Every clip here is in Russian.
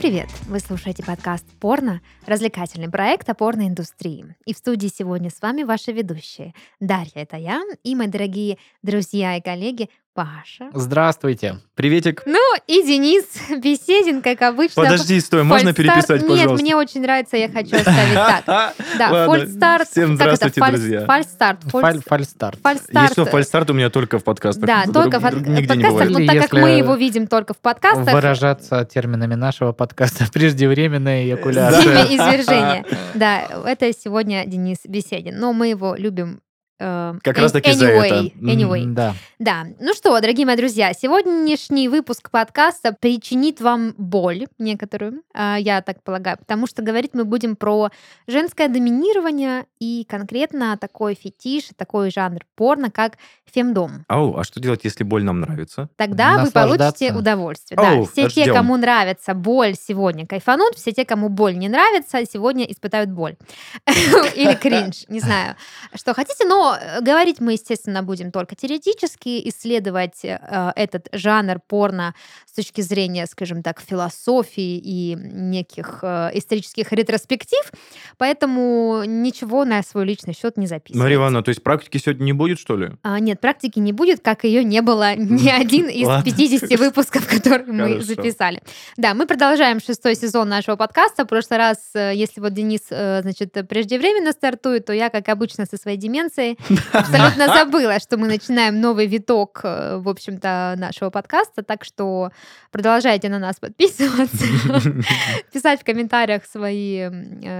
привет! Вы слушаете подкаст «Порно» — развлекательный проект о порноиндустрии. И в студии сегодня с вами ваши ведущие. Дарья — это я, и мои дорогие друзья и коллеги Паша. Здравствуйте! Приветик! Ну и Денис Беседин, как обычно. Подожди, стой, можно переписать, пожалуйста? Нет, мне очень нравится, я хочу оставить так. Да, фальстарт. Всем здравствуйте, друзья. Фальстарт. Если фальстарт, у меня только в подкастах. Да, только в подкастах, но так как мы его видим только в подкастах. Выражаться терминами нашего подкаста, преждевременная эякуляция. Семяизвержение. Да, это сегодня Денис Беседин, но мы его любим. Как раз таки за это. Да. Ну что, дорогие мои друзья, сегодняшний выпуск подкаста причинит вам боль некоторую, я так полагаю, потому что говорить мы будем про женское доминирование и конкретно такой фетиш, такой жанр порно, как femdom. А что делать, если боль нам нравится? Тогда вы получите удовольствие. Да, все те, кому нравится боль, сегодня кайфанут, все те, кому боль не нравится, сегодня испытают боль. Или кринж, не знаю, что хотите, но говорить мы, естественно, будем только теоретически, исследовать этот жанр порно с точки зрения, скажем так, философии и неких исторических ретроспектив, поэтому ничего на свой личный счет не записывается. Мария Ивановна, то есть практики сегодня не будет, что ли? Нет, практики не будет, как ее не было ни один из 50 выпусков, которые мы записали. Да, мы продолжаем 6-й сезон нашего подкаста. В прошлый раз, если вот Денис, значит, преждевременно стартует, то я, как обычно, со своей деменцией абсолютно забыла, что мы начинаем новый виток, в общем-то, нашего подкаста, так что продолжайте на нас подписываться, писать в комментариях свои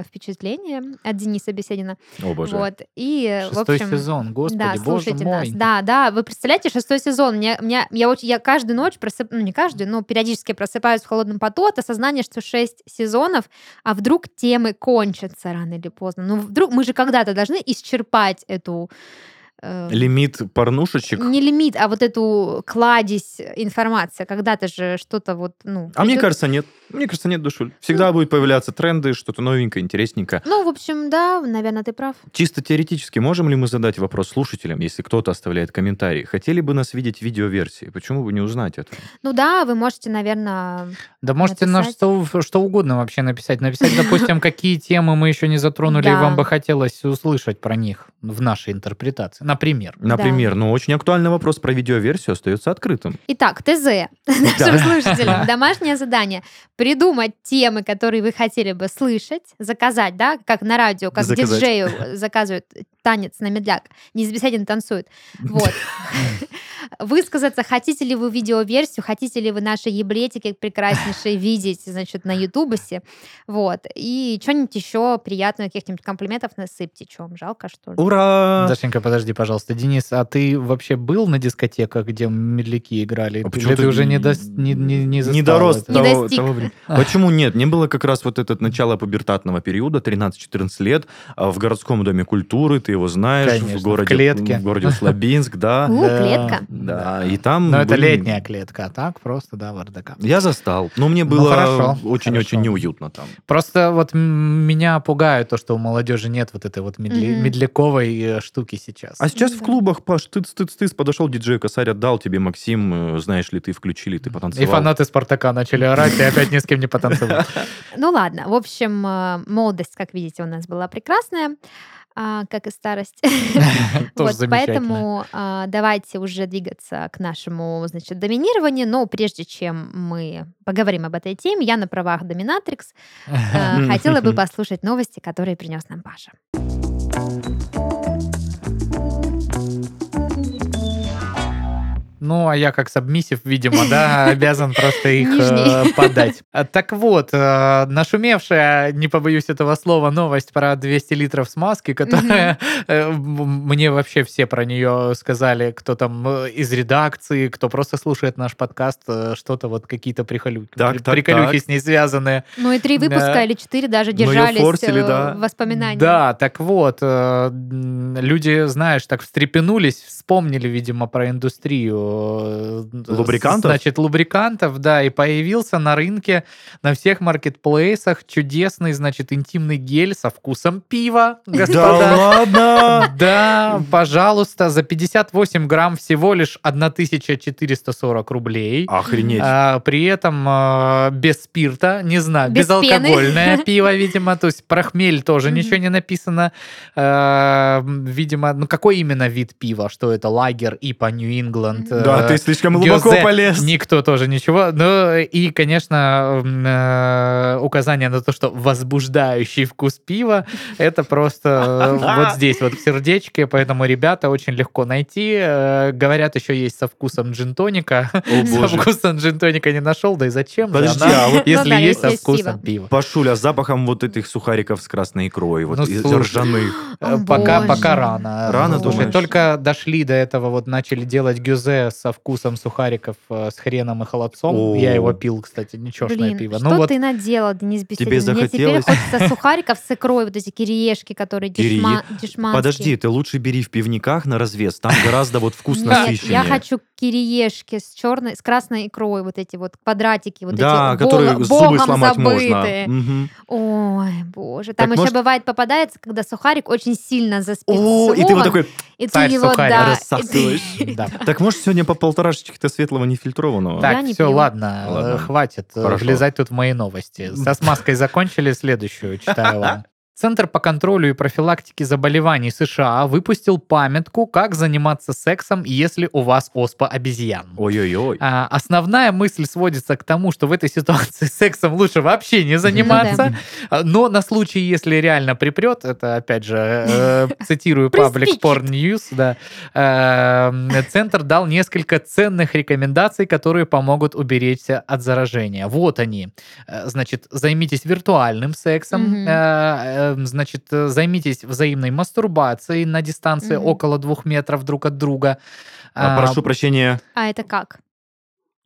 впечатления от Дениса Беседина. О, боже. Вот. И, 6-й сезон, господи, да, боже мой. Да, вы представляете, 6-й сезон. Я каждую ночь просыпаюсь, ну не каждую, но периодически просыпаюсь в холодном поту от осознания, что 6 сезонов, а вдруг темы кончатся рано или поздно. Ну вдруг мы же когда-то должны исчерпать эту лимит порнушечек? Не лимит, а вот эту кладезь информации. Когда-то же что-то вот... Мне кажется, нет, душуль. Всегда будут появляться тренды, что-то новенькое, интересненькое. Ну, в общем, да, наверное, ты прав. Чисто теоретически, можем ли мы задать вопрос слушателям, если кто-то оставляет комментарий? Хотели бы нас видеть в видеоверсии? Почему бы не узнать это? Ну да, вы можете, наверное... Да можете написать на что угодно вообще написать. Написать, допустим, какие темы мы еще не затронули, и вам бы хотелось услышать про них в нашей интерпретации. Например, но очень актуальный вопрос про видеоверсию остается открытым. Итак, ТЗ нашим слушателям. Домашнее задание. Придумать темы, которые вы хотели бы слышать, заказать, да, как на радио, как диджею заказывают танец на медляк. Денис Беседин танцует. Вот. Высказаться, хотите ли вы видеоверсию, хотите ли вы наши еблетики прекраснейшие видеть, значит, на ютубосе. Вот. И что-нибудь еще приятное, каких-нибудь комплиментов насыпьте. Чё вам жалко, что ли? Ура! Дашенька, подожди, пожалуйста. Денис, а ты вообще был на дискотеках, где медляки играли? Почему ты уже не дорос того времени? Почему нет? Мне было как раз вот это начало пубертатного периода, 13-14 лет, в городском доме культуры, ты его знаешь, конечно, в городе Слабинск, да. Клетка. Да, и там... Но это летняя клетка, а так просто, да, вардака. Я застал, но мне было очень-очень неуютно там. Просто вот меня пугает то, что у молодежи нет вот этой вот медляковой штуки сейчас. А сейчас в клубах, Паш, тыц-тыц-тыц, подошел диджей, косарь отдал тебе, Максим, знаешь ли ты, включили, ты потанцевал. И фанаты «Спартака» начали орать, и опять ни с кем не потанцевал. Ну ладно, в общем, молодость, как видите, у нас была прекрасная. Как и старость. Вот, поэтому давайте уже двигаться к нашему, значит, доминированию. Но прежде чем мы поговорим об этой теме, я на правах доминатрикс хотела бы послушать новости, которые принес нам Паша. Ну, а я как сабмиссив, видимо, да, обязан просто их подать. Так вот, нашумевшая, не побоюсь этого слова, новость про 200 литров смазки, которая... Мне вообще все про нее сказали, кто там из редакции, кто просто слушает наш подкаст, что-то вот какие-то приколюхи с ней связаны. Ну и 3 выпуска или 4 даже держались в воспоминаниях. Да, так вот, люди, знаешь, так встрепенулись, вспомнили, видимо, про индустрию лубрикантов? Значит, лубрикантов, да, и появился на рынке, на всех маркетплейсах чудесный, значит, интимный гель со вкусом пива, господа. Да ладно? Да, пожалуйста, за 58 грамм всего лишь 1440 рублей. Охренеть. При этом без спирта, не знаю, безалкогольное пиво, видимо, то есть про хмель тоже ничего не написано. Видимо, ну какой именно вид пива, что это лагер, ИПА, Нью-Ингланд. Да, ты слишком глубоко полез. Никто тоже ничего. Ну и, конечно, указание на то, что возбуждающий вкус пива, это просто вот здесь вот в сердечке, поэтому ребята очень легко найти. Говорят, еще есть со вкусом джин-тоника. Со вкусом джин-тоника не нашел, да и зачем? Подожди, если есть со вкусом пива. Пашуля, с запахом вот этих сухариков с красной икрой, вот ржаных. Пока рано. Рано, думаешь? Только дошли до этого, вот начали делать гюзе со вкусом сухариков с хреном и холодцом. Я его пил, кстати, ничегошное пиво. Блин, что ты наделал, Денис Беседин? Тебе захотелось? Мне теперь хочется сухариков с икрой, вот эти кириешки, которые дешманские. Подожди, ты лучше бери в пивниках на развес, там гораздо вот вкус насыщеннее. Я хочу кириешки с красной икрой, вот эти вот квадратики, вот да, эти которые зубы сломать забытые. Можно. Угу. Ой, боже. Там так еще бывает попадается, когда сухарик очень сильно заспецован. И ты вот такой, царь сухарь, рассасываешь. Так может сегодня по полторашечке-то светлого нефильтрованного? Так, все, ладно, хватит влезать тут в мои новости. Со смазкой закончили, следующую читаю вам. Центр по контролю и профилактике заболеваний США выпустил памятку, как заниматься сексом, если у вас оспа обезьян. Ой-ой-ой. Основная мысль сводится к тому, что в этой ситуации сексом лучше вообще не заниматься. Но на случай, если реально припрет, это, опять же, цитирую паблик Porn News, центр дал несколько ценных рекомендаций, которые помогут уберечься от заражения. Вот они. Значит, займитесь виртуальным сексом, значит, займитесь взаимной мастурбацией на дистанции около 2 метров друг от друга. Прошу прощения. А это как?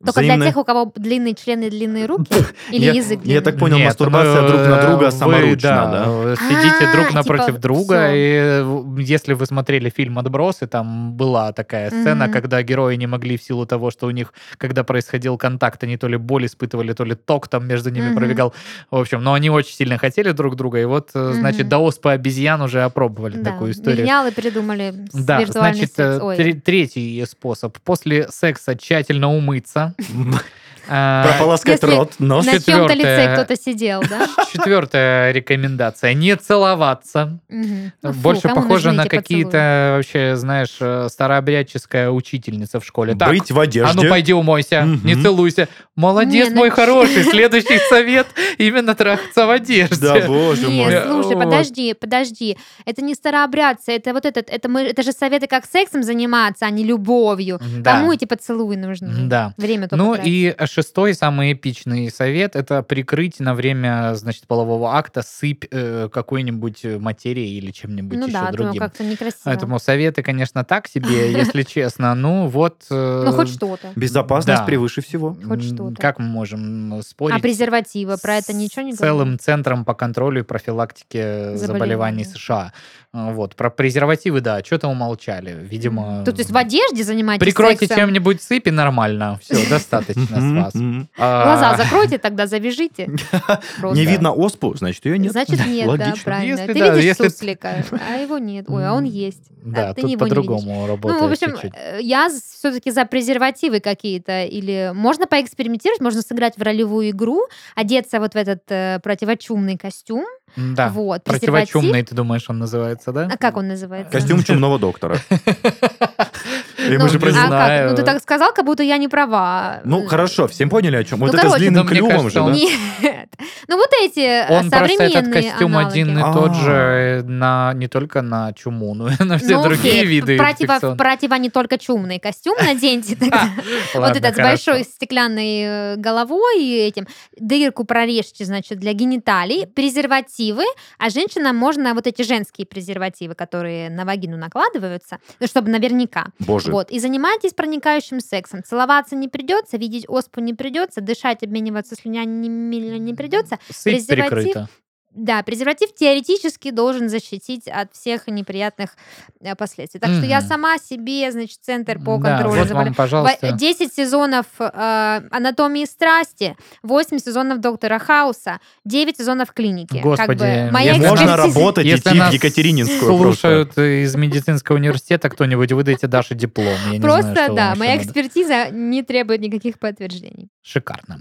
Только для тех, у кого длинные члены, длинные руки? Или язык длинный? Я так понял, мастурбация друг на друга саморучно. Сидите друг напротив друга, и если вы смотрели фильм «Отбросы», там была такая сцена, когда герои не могли в силу того, что у них, когда происходил контакт, они то ли боль испытывали, то ли ток там между ними пробегал. В общем, но они очень сильно хотели друг друга, и вот, значит, до оспы обезьян уже опробовали такую историю. Гениалы придумали виртуальный секс. Да, значит, третий способ. После секса тщательно умыться. Прополоскать рот, нос. На чьем-то лице кто-то сидел, да? Четвертая рекомендация. Не целоваться. Больше похоже на какие-то вообще, знаешь, старообрядческая учительница в школе. Быть в одежде. А ну пойди умойся, не целуйся. Молодец, мой хороший, следующий совет именно трахаться в одежде. Да, боже мой. Нет, слушай, подожди. Это не старообрядцы, это вот это же советы, как сексом заниматься, а не любовью. Кому эти поцелуи нужны? Да. Время только тратить. И шестой, самый эпичный совет, это прикрыть на время, значит, полового акта сыпь какой-нибудь материей или чем-нибудь другим. Ну да, как-то некрасиво. Поэтому советы, конечно, так себе, если честно. Ну вот... Ну хоть что-то. Безопасность превыше всего. Хоть что-то. Как мы можем спорить? А презервативы, про это ничего не говорят? С целым центром по контролю и профилактике заболеваний США. Вот, про презервативы, да, что-то умолчали, видимо... То есть в одежде занимаетесь сексом? Прикройте чем-нибудь сыпь и нормально, все, достаточно. Глаза закройте, тогда завяжите. Не видно оспу, значит, ее нет. Значит, нет, да, правильно. Ты видишь суслика, а его нет. Ой, а он есть. Да, тут по-другому работает. Ну, в общем, я все-таки за презервативы какие-то. Или можно поэкспериментировать, можно сыграть в ролевую игру, одеться вот в этот противочумный костюм. Да, вот, противочумный, ты думаешь, он называется, да? А как он называется? Костюм чумного доктора. Ну, ты так сказал, как будто я не права. Ну, хорошо, всем поняли, о чем? Вот это с длинным клювом же, да? Нет. Ну, вот эти современные аналоги. Он просто этот костюм один и тот же не только на чуму, но и на все другие виды. Противо не только чумный костюм наденьте тогда. Вот этот с большой стеклянной головой и этим. Дырку прорежьте, значит, для гениталий. Презервативы. А женщинам можно вот эти женские презервативы, которые на вагину накладываются, чтобы наверняка. Боже. Вот, и занимайтесь проникающим сексом. Целоваться не придется, видеть оспу не придется, дышать, обмениваться слюнями не придется. Сыпь презерватив... прикрыта. Да, презерватив теоретически должен защитить от всех неприятных последствий. Так что я сама себе, значит, центр по контролю. Вот вам, пожалуйста. 10 сезонов «Анатомии страсти», 8 сезонов «Доктора Хауса», 9 сезонов «Клиники». Господи, как бы, если можно работать, идти в Екатерининскую. Слушают просто. Из медицинского университета кто-нибудь, выдайте Даше диплом. Я просто, не знаю, что да, моя экспертиза не требует никаких подтверждений. Шикарно.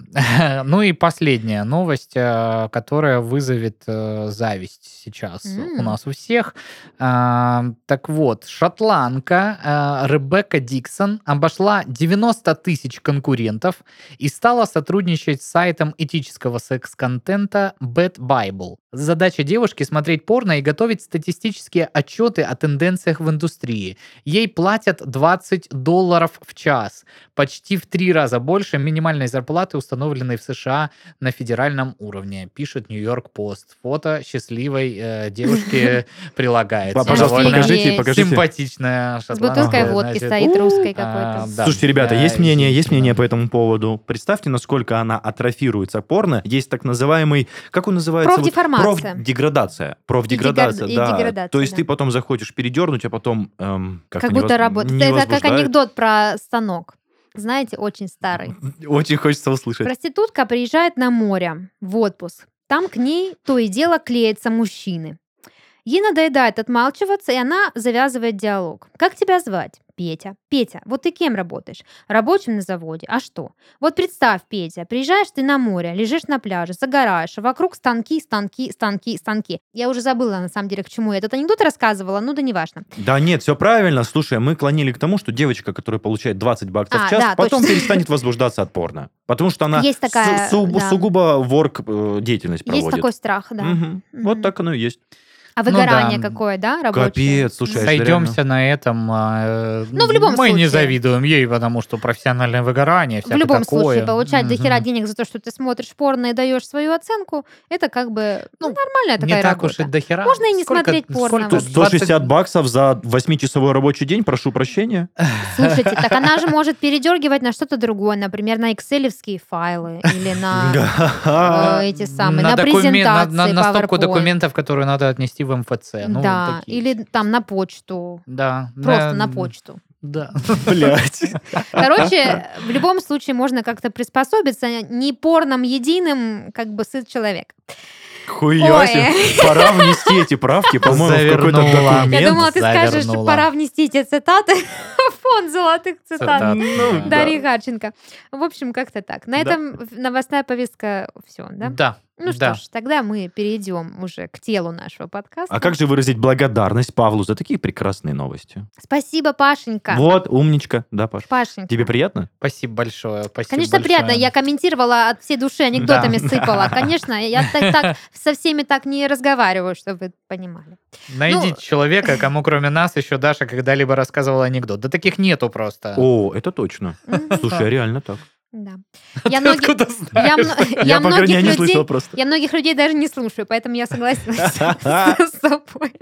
Ну и последняя новость, которая вызовет зависть сейчас у нас у всех. Так вот, шотландка Ребекка Диксон обошла 90 тысяч конкурентов и стала сотрудничать с сайтом этического секс-контента Bad Bible. Задача девушки — смотреть порно и готовить статистические отчеты о тенденциях в индустрии. Ей платят $20 в час, почти в 3 раза больше минимальной зарплаты, установленной в США на федеральном уровне, пишет Нью-Йорк Пост. Фото счастливой девушки прилагается. Пожалуйста, покажите. Симпатичная шотландка. С бутылкой водки стоит, русской какой-то. Слушайте, ребята, есть мнение по этому поводу. Представьте, насколько она атрофируется порно. Есть так называемый, как он называется? Профдеградация. Профдеградация. То есть ты потом захочешь передернуть, а потом... Как будто работает. Это как анекдот про станок. Знаете, очень старый. Очень хочется услышать. Проститутка приезжает на море в отпуск. Там к ней то и дело клеятся мужчины. Ей надоедает отмалчиваться, и она завязывает диалог. «Как тебя звать?» «Петя». «Петя, вот ты кем работаешь?» «Рабочим на заводе». «А что?» «Вот представь, Петя, приезжаешь ты на море, лежишь на пляже, загораешь, а вокруг станки». Я уже забыла, на самом деле, к чему я этот анекдот рассказывала, ну да неважно. Да нет, все правильно. Слушай, мы клонили к тому, что девочка, которая получает $20 в час, да, потом точно перестанет возбуждаться от порно. Потому что она такая, сугубо ворк-деятельность проводит. Есть такой страх, да. Угу. Вот так оно и есть. А выгорание какое, да, рабочее? Капец, слушай. Сойдемся на этом. Ну, в любом случае. Мы не завидуем ей, потому что профессиональное выгорание, всякое такое. В любом случае, получать дохера денег за то, что ты смотришь порно и даешь свою оценку, это как бы нормальная такая работа. Не так уж и дохера. Можно и не смотреть порно. $160 за 8-часовой рабочий день, прошу прощения. Слушайте, так она же может передергивать на что-то другое, например, на экселевские файлы или на эти самые, на презентации. На стопку документов, которые надо отнести в МФЦ. Да, или там на почту. Да. Просто на почту. Да. Блять. Короче, в любом случае можно как-то приспособиться. Не порном единым, как бы, сыт человек. Хуя себе. Пора внести эти правки, по-моему, в какой-то документ. Я думала, ты скажешь, пора внести эти цитаты в фонд золотых цитат. Дарьи Харченко. В общем, как-то так. На этом новостная повестка все, да? Да. Ну что ж, тогда мы перейдем уже к телу нашего подкаста. А как же выразить благодарность Павлу за такие прекрасные новости? Спасибо, Пашенька. Вот, умничка. Да, Паш. Пашенька. Тебе приятно? Спасибо большое. Конечно, приятно. Я комментировала от всей души, анекдотами сыпала. Конечно, я так со всеми так не разговариваю, чтобы вы понимали. Найдите человека, кому кроме нас еще Даша когда-либо рассказывала анекдот. Да таких нету просто. О, это точно. Слушай, реально так. Да. Я многих людей даже не слушаю, поэтому я согласилась с собой.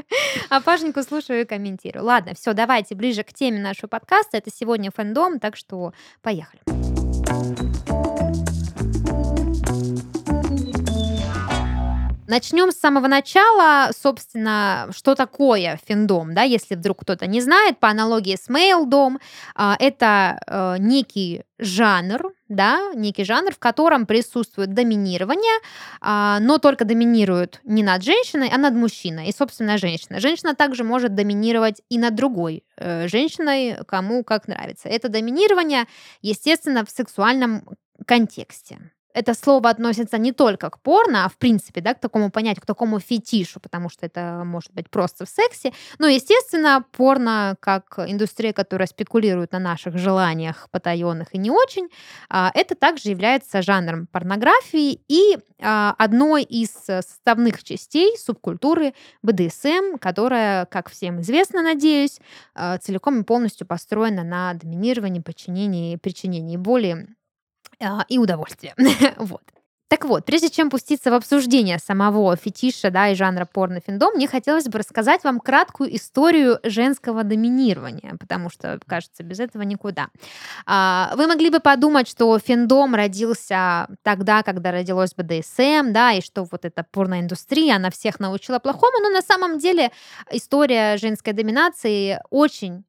А Пашеньку слушаю и комментирую. Ладно, все, давайте ближе к теме нашего подкаста. Это сегодня фэндом, так что поехали. Начнем с самого начала, собственно, что такое фэндом, да, если вдруг кто-то не знает, по аналогии с мейлдом, это некий жанр, да, некий жанр, в котором присутствует доминирование, но только доминирует не над женщиной, а над мужчиной, и, собственно, женщина. Женщина также может доминировать и над другой женщиной, кому как нравится. Это доминирование, естественно, в сексуальном контексте. Это слово относится не только к порно, а в принципе, да, к такому понятию, к такому фетишу, потому что это может быть просто в сексе. Но, естественно, порно как индустрия, которая спекулирует на наших желаниях потаенных и не очень, это также является жанром порнографии и одной из составных частей субкультуры БДСМ, которая, как всем известно, надеюсь, целиком и полностью построена на доминировании, подчинении, причинении боли и удовольствие. Вот. Так вот, прежде чем пуститься в обсуждение самого фетиша, да, и жанра порно-финдом, мне хотелось бы рассказать вам краткую историю женского доминирования, потому что, кажется, без этого никуда. Вы могли бы подумать, что финдом родился тогда, когда родилось БДСМ, да, и что вот эта порноиндустрия, она всех научила плохому, но на самом деле история женской доминации очень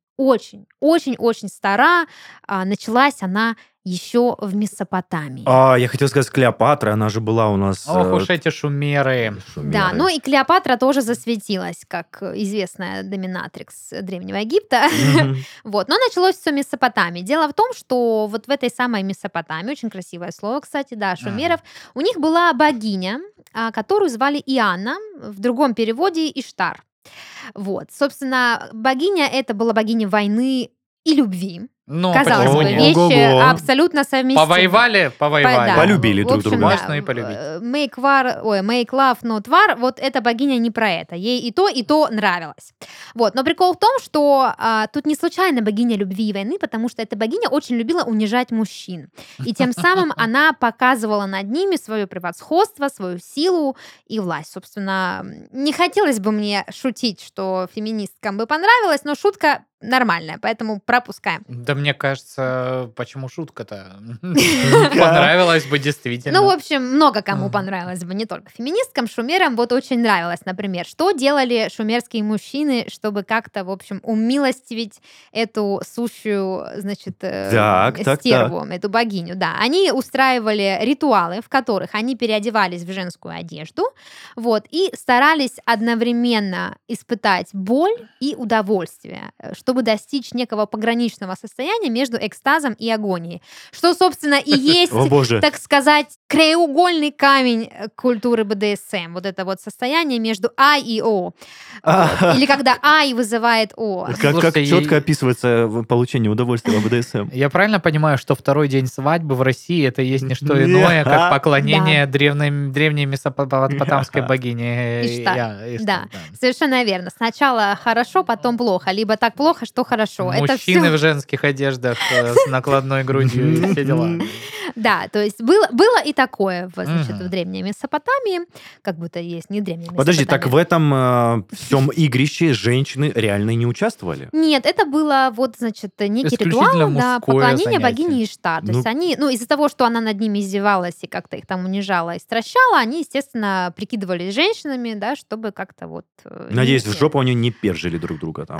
стара. Началась она еще в Месопотамии. Я хотел сказать Клеопатра, она же была у нас... Ох уж эти шумеры. Да, ну и Клеопатра тоже засветилась, как известная доминатрикс Древнего Египта. Mm-hmm. Вот, но началось все в Месопотамии. Дело в том, что вот в этой самой Месопотамии, очень красивое слово, кстати, да, шумеров, mm-hmm. у них была богиня, которую звали Инанна, в другом переводе Иштар. Вот, собственно, богиня это была богиня войны и любви. Ну, казалось бы, вещи абсолютно совместимы. Повоевали. Да. Полюбили друг друга. Можно и полюбить. Make love, not war. Вот эта богиня не про это. Ей и то нравилось. Вот. Но прикол в том, что тут не случайно богиня любви и войны, потому что эта богиня очень любила унижать мужчин. И тем самым она показывала над ними свое превосходство, свою силу и власть. Собственно, не хотелось бы мне шутить, что феминисткам бы понравилось, но шутка нормальная, поэтому пропускаем. Да мне кажется, почему шутка-то? Понравилось бы действительно. Ну, в общем, много кому понравилось бы, не только феминисткам, шумерам вот очень нравилось, например, что делали шумерские мужчины, чтобы как-то, в общем, умилостивить эту сущую, значит, стерву, эту богиню, да. Они устраивали ритуалы, в которых они переодевались в женскую одежду, вот, и старались одновременно испытать боль и удовольствие, чтобы достичь некого пограничного состояния между экстазом и агонией. Что, собственно, и есть, так сказать, краеугольный камень культуры БДСМ. Вот это вот состояние между А и О. Или когда А и вызывает О. Как четко описывается получение удовольствия в БДСМ. Я правильно понимаю, что второй день свадьбы в России это есть не что иное, как поклонение древней месопотамской богине Иштар. Да, совершенно верно. Сначала хорошо, потом плохо. Либо так плохо, что хорошо. Мужчины в женских одеждах с накладной грудью и все дела. Да, то есть было и такое, значит, в Древней Месопотамии, как будто есть не Древняя Месопотамия. Подожди, так в этом всем игрище женщины реально не участвовали? Нет, это было вот, значит, некий ритуал на поклонение богине Иштар. То есть они, из-за того, что она над ними издевалась и как-то их там унижала и стращала, они, естественно, прикидывались женщинами, да, чтобы как-то вот... Надеюсь, в жопу они не пержили друг друга там.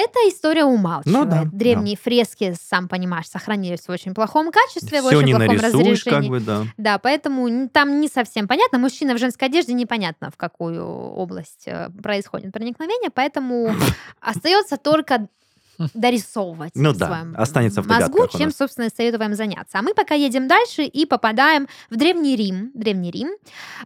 Эта история умалчивает. Ну, да, древние фрески, сам понимаешь, сохранились в очень плохом качестве, в очень плохом разрешении. Как бы, да. Да, поэтому там не совсем понятно. Мужчина в женской одежде непонятно, в какую область происходит проникновение, поэтому остается только дорисовывать останется в мозгу, чем, собственно, и советуем заняться. А мы пока едем дальше и попадаем в Древний Рим.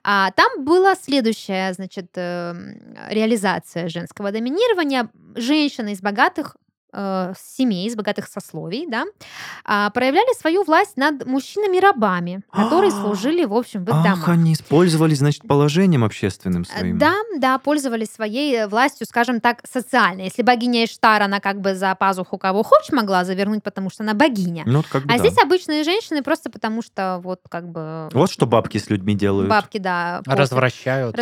Там была следующая, значит, реализация женского доминирования. Женщины из богатых семей, из богатых сословий, да, проявляли свою власть над мужчинами-рабами, которые служили, в общем, в их домах. Они использовались, значит, положением общественным своим. Да, пользовались своей властью, скажем так, социальной. Если богиня Иштар, она как бы за пазуху кого хочешь могла завернуть, потому что она богиня. Здесь обычные женщины просто потому что вот как бы... Вот что бабки с людьми делают. Бабки, да. Развращают,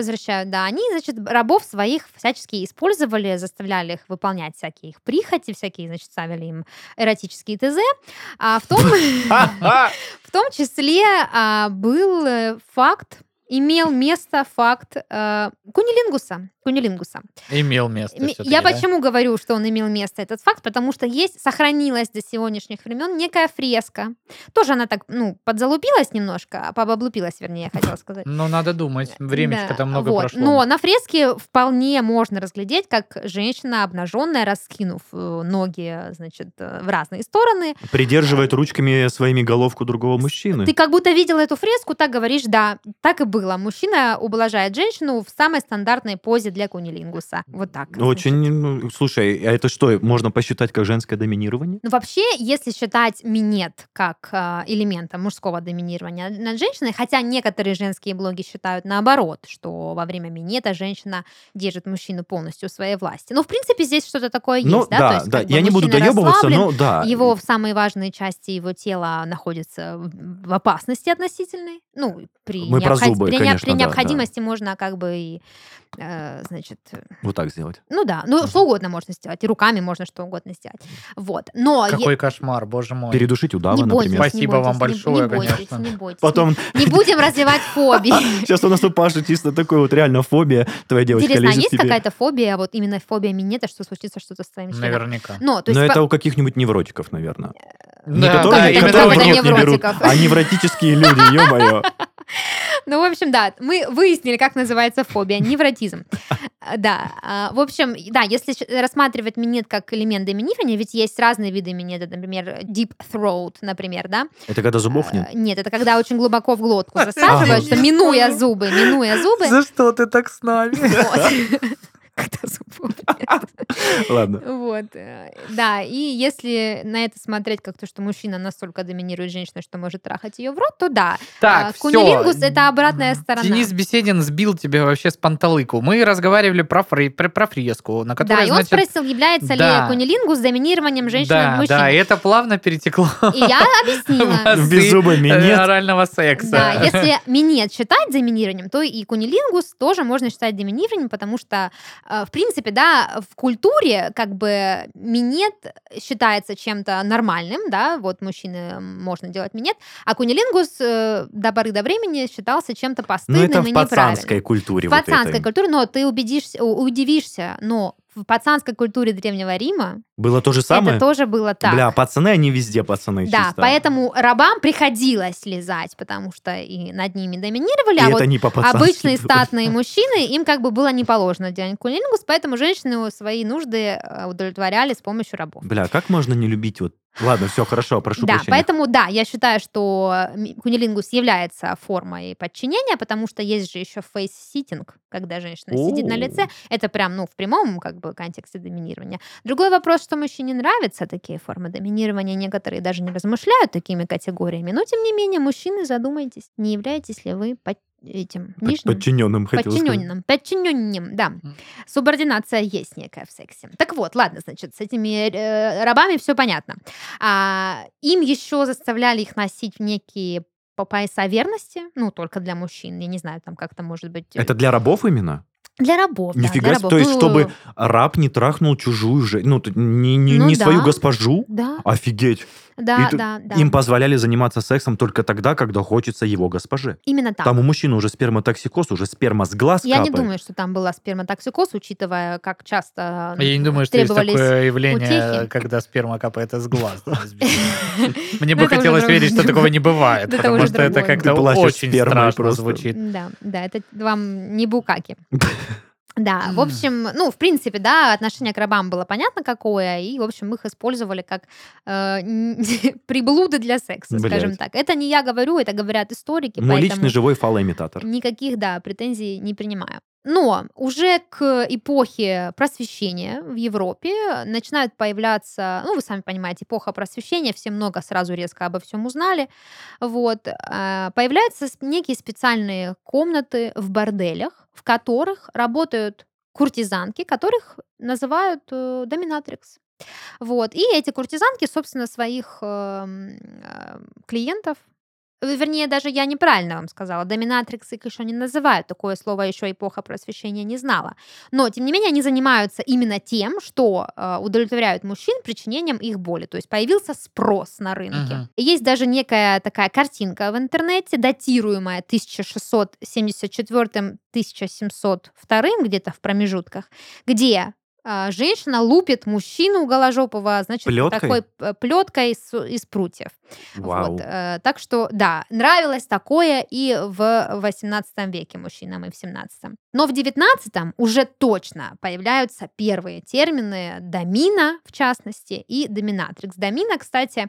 да. Они, значит, рабов своих всячески использовали, заставляли их выполнять всякие их прихоти, всякие, значит, ставили им эротические ТЗ. В том числе был имел место факт кунилингуса. Имел место. Я почему говорю, что он имел место, этот факт, потому что сохранилась до сегодняшних времен некая фреска. Тоже она так, подзалупилась немножко, пооблупилась, вернее, я хотела сказать. Но надо думать, времечко там много прошло. Но на фреске вполне можно разглядеть, как женщина обнаженная, раскинув ноги, значит, в разные стороны. Придерживает ручками своими головку другого мужчины. Ты как будто видела эту фреску, так говоришь, да, так и было. Мужчина ублажает женщину в самой стандартной позе для кунилингуса. Вот так. Очень, ну, слушай, а это что, можно посчитать как женское доминирование? Ну, вообще, если считать минет как элементом мужского доминирования над женщиной, хотя некоторые женские блоги считают наоборот, что во время минета женщина держит мужчину полностью в своей власти. Ну, в принципе, здесь что-то такое есть, да? То есть, да, я не буду доебываться, но да. Его в самые важные части его тела находятся в опасности относительной. Ну, при необходимости можно как бы и, значит... Вот так сделать. Ну да, ну что угодно можно сделать, и руками можно что угодно сделать. Вот, но... Какой кошмар, боже мой. Передушить удава, не например. Бойтесь, спасибо вам большое, конечно. Не бойтесь. Потом... Не будем развивать фобии. Сейчас у нас у Паши чисто такой вот реально фобия. Твоя девочка лежит тебе. Интересно, есть какая-то фобия, вот именно фобия минета, что случится что-то с твоим членом? Наверняка. Но это у каких-нибудь невротиков, наверное. Не которых нет, не берут, а невротические люди, ё-моё. Ну, в общем, да, мы выяснили, как называется фобия, невротизм. Да, в общем, да, если рассматривать минет как элемент доминирования, ведь есть разные виды минета, например, deep throat, например, да? Это когда зубов нет? Нет, это когда очень глубоко в глотку засаживаются, минуя зубы. За что ты так с нами? Когда зубов нет. Ладно. Вот. Да, и если на это смотреть как то, что мужчина настолько доминирует женщину, что может трахать ее в рот, то да. Так, кунилингус – это обратная сторона. Денис Беседин сбил тебя вообще с панталыку. Мы разговаривали про фреску, на которой... Да, и он спросил, является ли кунилингус доминированием женщины над мужчиной. Да, и это плавно перетекло. И я объяснила. В беззубый минет. Орального секса. Да, если минет считать доминированием, то и кунилингус тоже можно считать доминированием, потому что в принципе, да, в культуре как бы минет считается чем-то нормальным, да, вот мужчины можно делать минет, а кунилингус до поры до времени считался чем-то постыдным и неправильным. Ну, это в пацанской культуре. В пацанской культуре, но ты удивишься, но в пацанской культуре Древнего Рима было то же самое? Это тоже было так. Бля, пацаны, они везде пацаны. Да, чисто. Поэтому рабам приходилось лизать, потому что и над ними доминировали, и а вот обычные статные мужчины, им как бы было не положено делать кунилингус, поэтому женщины свои нужды удовлетворяли с помощью рабов. Бля, как можно не любить вот... Ладно, все, хорошо, прошу прощения. Да, поэтому, да, я считаю, что кунилингус является формой подчинения, потому что есть же еще фейс-ситинг, когда женщина сидит на лице. Это прям, ну, в прямом, как бы, контексте доминирования. Другой вопрос, что мужчине нравятся такие формы доминирования. Некоторые даже не размышляют такими категориями. Но, тем не менее, мужчины, задумайтесь, не являетесь ли вы подчиненным, да. Субординация есть некая в сексе. Так вот, ладно, значит, с этими рабами все понятно. Им еще заставляли их носить некие пояса верности, ну, только для мужчин. Я не знаю, там как-то может быть... Это для рабов именно? Для рабов, нифига, да. Нифига, то есть, чтобы раб не трахнул чужую же, ну, не да. свою госпожу? Да. Офигеть. Да, да. Им позволяли заниматься сексом только тогда, когда хочется его госпоже. Именно так. Там у мужчины уже сперматоксикоз, уже сперма с глаз капает. Я не думаю, что там была сперматоксикоз, учитывая, как часто требовались... Я не думаю, что есть такое явление, когда сперма капает с глаз. Мне бы хотелось верить, что такого не бывает, потому что это как-то очень страшно звучит. Да, это вам не букаки. Да, в общем, ну, в принципе, да, отношение к рабам было понятно какое, и, в общем, их использовали как приблуды для секса, скажем так. Это не я говорю, это говорят историки. Мой личный живой фалоимитатор. Никаких, да, претензий не принимаю. Но уже к эпохе просвещения в Европе начинают появляться, ну, вы сами понимаете, эпоха просвещения, все много сразу резко обо всем узнали, вот, появляются некие специальные комнаты в борделях, в которых работают куртизанки, которых называют доминатрикс. Вот, и эти куртизанки, собственно, своих клиентов, вернее, даже я неправильно вам сказала. Доминатрикс их еще не называют. Такое слово еще эпоха просвещения не знала. Но, тем не менее, они занимаются именно тем, что удовлетворяют мужчин причинением их боли. То есть появился спрос на рынке. Ага. Есть даже некая такая картинка в интернете, датируемая 1674-1702, где-то в промежутках, где... женщина лупит мужчину голожопого, значит, плеткой? Такой плеткой из прутьев. Вау. Вот. Так что, да, нравилось такое и в 18 веке мужчинам, и в 17. Но в 19 уже точно появляются первые термины домина, в частности, и доминатрикс. Домина, кстати,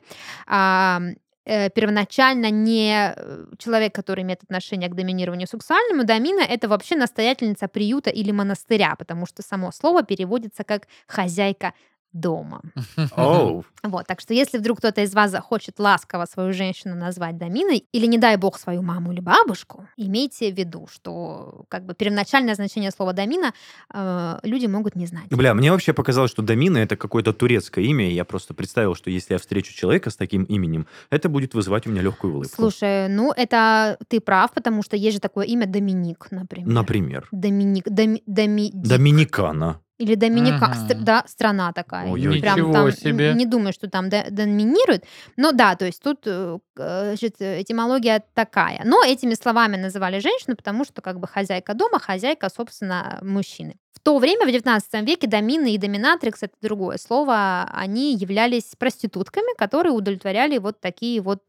первоначально не человек, который имеет отношение к доминированию сексуальному. Домина — это вообще настоятельница приюта или монастыря, потому что само слово переводится как «хозяйка дома». Oh. Вот, так что если вдруг кто-то из вас захочет ласково свою женщину назвать доминой, или, не дай бог, свою маму или бабушку, имейте в виду, что как бы первоначальное значение слова домина люди могут не знать. Бля, мне вообще показалось, что домина — это какое-то турецкое имя, и я просто представил, что если я встречу человека с таким именем, это будет вызывать у меня легкую улыбку. Слушай, ну это ты прав, потому что есть же такое имя Доминик, например. Например. Доминикана. Или Доминика, да, страна такая. Ой, прям там, себе. Не думаю, что там доминирует. Но да, то есть тут значит, этимология такая. Но этими словами называли женщину, потому что как бы хозяйка дома, хозяйка, собственно, мужчины. В то время, в 19 веке, домины и доминатрикс, это другое слово, они являлись проститутками, которые удовлетворяли вот такие вот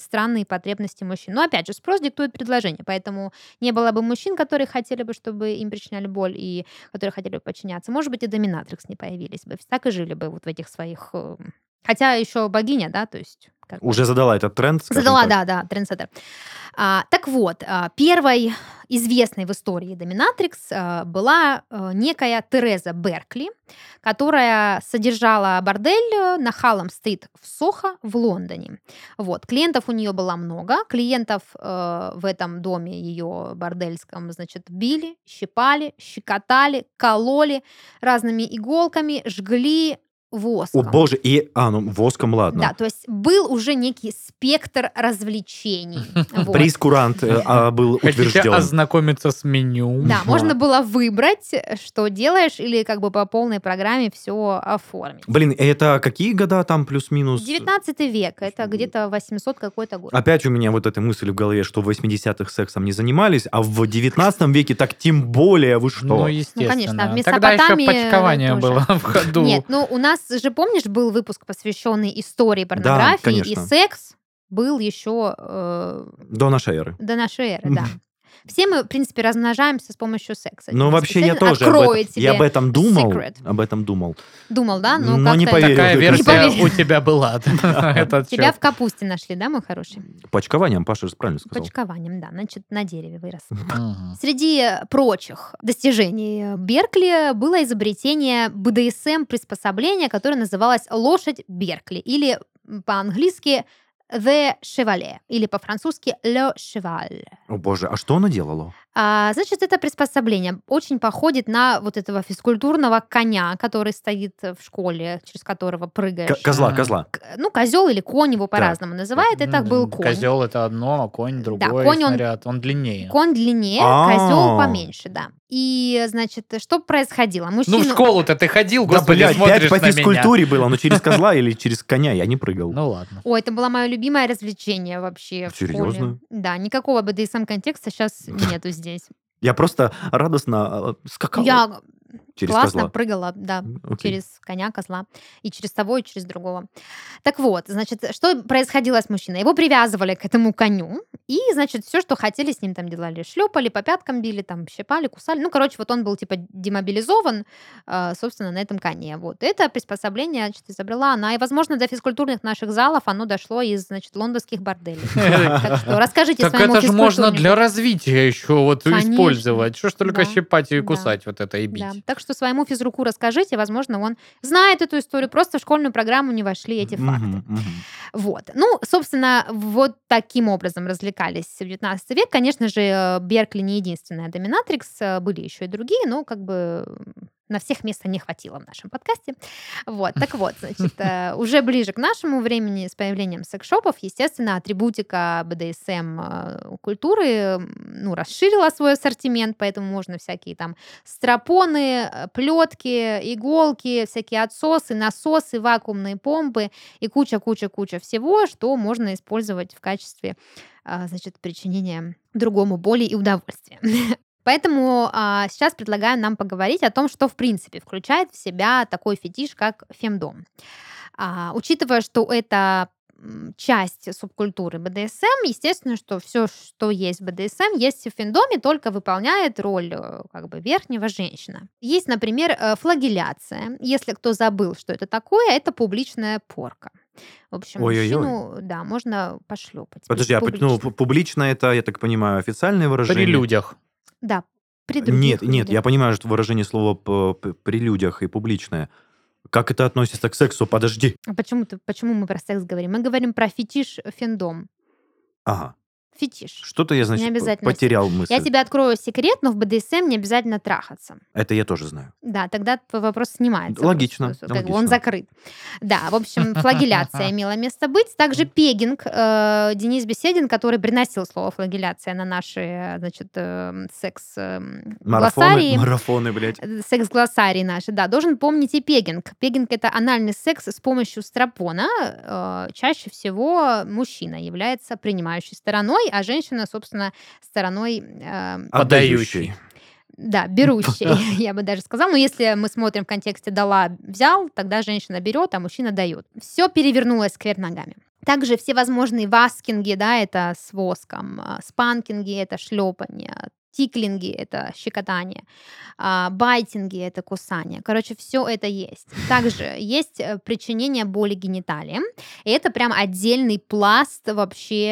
странные потребности мужчин. Но опять же, спрос диктует предложение, поэтому не было бы мужчин, которые хотели бы, чтобы им причиняли боль, и которые хотели бы подчиняться. Может быть, и доминатрикс не появились бы, так и жили бы вот в этих своих... Хотя еще богиня, да, то есть... Уже задала этот тренд? Задала, так. да, трендсеттер. Так вот, первой известной в истории доминатрикс была некая Тереза Беркли, которая содержала бордель на Халлам-стрит в Сохо в Лондоне. Вот, клиентов у нее было много, клиентов в этом доме ее бордельском, значит, били, щипали, щекотали, кололи разными иголками, жгли, воском. О, боже, ну воском, ладно. Да, то есть был уже некий спектр развлечений. Прейскурант был утвержден. Хотите ознакомиться с меню? Да, можно было выбрать, что делаешь, или как бы по полной программе все оформить. Блин, это какие года там плюс-минус? 19 век, это где-то 800 какой-то год. Опять у меня вот эта мысль в голове, что в 80-х сексом не занимались, а в 19 веке так тем более, вы что? Ну, естественно. Ну, конечно, в Месопотамии тогда еще пачкование было в ходу. Нет, ну у нас же, помнишь, был выпуск, посвященный истории порнографии, да, и секс был еще... До нашей эры. До нашей эры, да. Все мы, в принципе, размножаемся с помощью секса. Ну, вообще, я тоже об этом думал. Думал, да? Но не поверил. Такая версия у тебя была. Тебя в капусте нашли, да, мой хороший? Почкованием, Паша правильно сказал. Почкованием, да. Значит, на дереве вырос. Среди прочих достижений Беркли было изобретение БДСМ-приспособления, которое называлось «Лошадь Беркли», или по-английски The Chevalier, или по-французски Le Cheval. О боже, а что она делала? Значит, это приспособление очень походит на вот этого физкультурного коня, который стоит в школе, через которого прыгаешь. Козла. Ну, козел или конь его по-разному называют. Это был конь. Козел — это одно, а конь — другое. Да, конь, он длиннее. Конь длиннее, козел поменьше, да. И, значит, что происходило? Мужчина... Ну, в школу-то ты ходил, господи, да, смотришь на меня. По физкультуре было, но через козла или через коня я не прыгал. Ну, ладно. Ой, это было мое любимое развлечение вообще. Серьезно? Да, никакого БДСМ-контекста сейчас нету здесь. Я просто радостно скакала. Я через классно козла. Прыгала, да, через коня, козла. И через того, и через другого. Так вот, значит, что происходило с мужчиной? Его привязывали к этому коню, и, значит, все, что хотели, с ним там делали. Шлепали, по пяткам били, там, щипали, кусали. Ну, короче, вот он был, типа, демобилизован, собственно, на этом коне. Вот. Это приспособление, значит, изобрела она. И, возможно, до физкультурных наших залов оно дошло из, значит, лондонских борделей. Так что расскажите своему физкультурнику. Так это же можно для развития еще вот использовать. Что ж только щипать и кусать вот это и бить. Так что своему физруку расскажите, возможно, он знает эту историю, просто в школьную программу не вошли эти факты. Вот. Ну, собственно, вот таким образом развлекались в 19 веке. Конечно же, Беркли не единственная доминатрикс, были еще и другие, но как бы... На всех места не хватило в нашем подкасте. Вот, так вот, значит, уже ближе к нашему времени с появлением секс-шопов, естественно, атрибутика БДСМ-культуры расширила свой ассортимент, поэтому можно всякие там стропоны, плетки, иголки, всякие отсосы, насосы, вакуумные помпы и куча-куча-куча всего, что можно использовать в качестве, значит, причинения другому боли и удовольствия. Поэтому сейчас предлагаю нам поговорить о том, что, в принципе, включает в себя такой фетиш, как femdom. Учитывая, что это часть субкультуры БДСМ, естественно, что все, что есть в БДСМ, есть в femdom, только выполняет роль как бы верхнего женщина. Есть, например, флагелляция. Если кто забыл, что это такое, это публичная порка. В общем, мужчину, да, можно пошлепать. Подожди, публично. Публично это, я так понимаю, официальное выражение? При людях. Да, при других людях. Я понимаю, что выражение слова при людях и публичное. Как это относится к сексу? Подожди. Почему мы про секс говорим? Мы говорим про фетиш, фэндом. Ага. Фетиш. Что-то я, значит, потерял мысль. Я тебе открою секрет, но в БДСМ не обязательно трахаться. Это я тоже знаю. Да, тогда вопрос снимается. Логично. Логично. Он закрыт. Да, в общем, флагелляция имела место быть. Также пегинг. Денис Беседин, который приносил слово флагелляция на наши, значит, секс-глоссарии. Марафоны, блядь. Секс-глоссарии наши, да. Должен помнить и пегинг. Пегинг – это анальный секс с помощью стропона. Чаще всего мужчина является принимающей стороной, а женщина, собственно, стороной... отдающей. Да, берущей, я бы даже сказала. Но если мы смотрим в контексте «дала», «взял», тогда женщина берет, а мужчина дает. Все перевернулось кверх ногами. Также всевозможные васкинги, да, это с воском, спанкинги, это шлепание, тиклинги – это щекотание, байтинги – это кусание. Короче, все это есть. Также есть причинение боли гениталиям. И это прям отдельный пласт вообще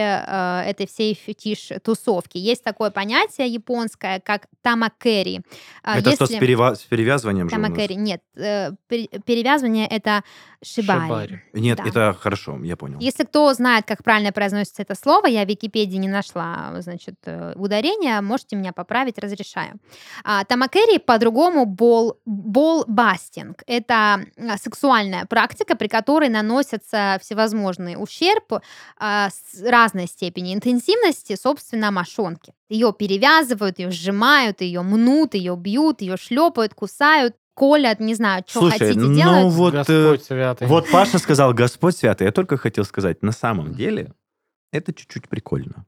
этой всей фетиш-тусовки. Есть такое понятие японское, как тамакэри. Это что, с перевязыванием же у нас? Тамакэри, нет. Перевязывание – это шибари. Нет, да. Это хорошо, я понял. Если кто знает, как правильно произносится это слово, я в Википедии не нашла, значит, ударения, можете мне поправить, разрешаю. Тамакэри по-другому болбастинг. Это сексуальная практика, при которой наносятся всевозможные ущерб с разной степени интенсивности, собственно, мошонки. Ее перевязывают, ее сжимают, ее мнут, ее бьют, ее шлепают, кусают, колят, не знаю, что хотите делать. Слушай, ну вот, Господь святый. Вот Паша сказал, Господь святый. Я только хотел сказать, на самом деле... Это чуть-чуть прикольно.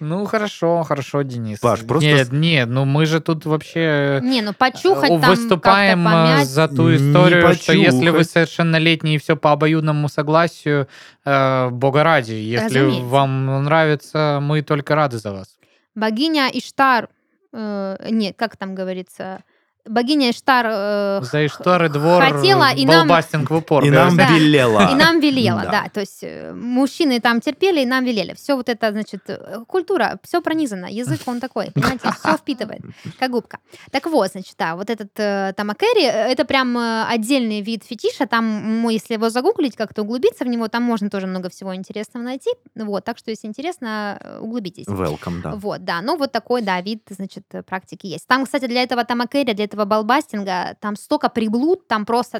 Ну, хорошо, Денис. Паш, просто... Нет, ну мы же тут вообще... Не, ну почухать там, выступаем за ту историю, что если вы совершеннолетние и все по обоюдному согласию, бога ради. Если вам нравится, мы только рады за вас. Богиня Иштар... Нет, как там говорится... Богиня Иштар за Иштар и двор хотела, и нам... Болбастинг в упор. И нам велела. И нам велела, да. То есть мужчины там терпели, и нам велели. Все вот это, значит, культура, все пронизано. Язык, он такой, понимаете, все впитывает, как губка. Так вот, значит, да, вот этот тамакэри, это прям отдельный вид фетиша. Там, если его загуглить, как-то углубиться в него, там можно тоже много всего интересного найти. Вот, так что, если интересно, углубитесь. Welcome, да. Вот, да. Ну, вот такой, да, вид, значит, практики есть. Там, кстати, для этого тамакэри, для этого болбастинга, там столько приблуд, там просто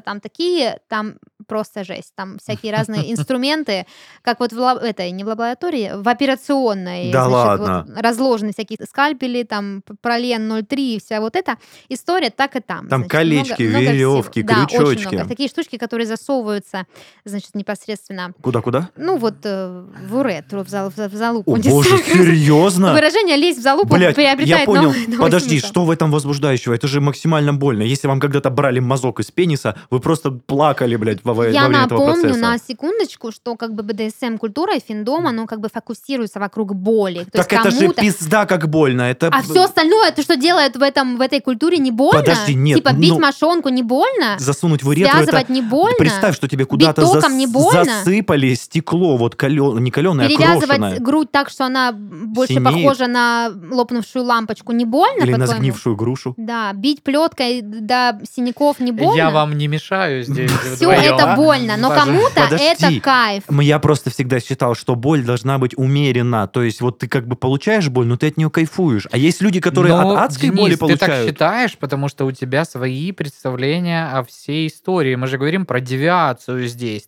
жесть, там всякие разные инструменты, как вот в лаборатории, в операционной, да, значит, вот разложены всякие скальпели, там пролен 0,3 и вся вот эта история, так и там. Там, значит, колечки, много веревки, да, крючочки. Да, очень много. Такие штучки, которые засовываются, значит, непосредственно... Куда-куда? Ну, вот в уретру, в залупу. О, боже, серьезно? Выражение «лезть в залупу» приобретает новый смысл. Я понял. Подожди, что в этом возбуждающего? Это же максимально больно. Если вам когда-то брали мазок из пениса, вы просто плакали, блядь, во время этого процесса. Я напомню на секундочку, что как бы БДСМ-культура и финдом, оно как бы фокусируется вокруг боли. То так есть это же пизда как больно. Это... А все остальное, то, что делают в этой культуре, не больно? Подожди, нет. Типа бить мошонку не больно? Засунуть в уретру, связывать это... не больно? Представь, что тебе куда-то засыпали стекло, вот не каленое, а крошеное. Перевязывать грудь так, что она больше похожа на лопнувшую лампочку, не больно? Или на сгнившую грушу. Да, бить плеткой до синяков не больно? Я вам не мешаю здесь. Все это больно, но кому-то это кайф. Я просто всегда считал, что боль должна быть умерена. То есть вот ты как бы получаешь боль, но ты от нее кайфуешь. А есть люди, которые от адской боли получают. Ты так считаешь, потому что у тебя свои представления о всей истории. Мы же говорим про девиацию здесь.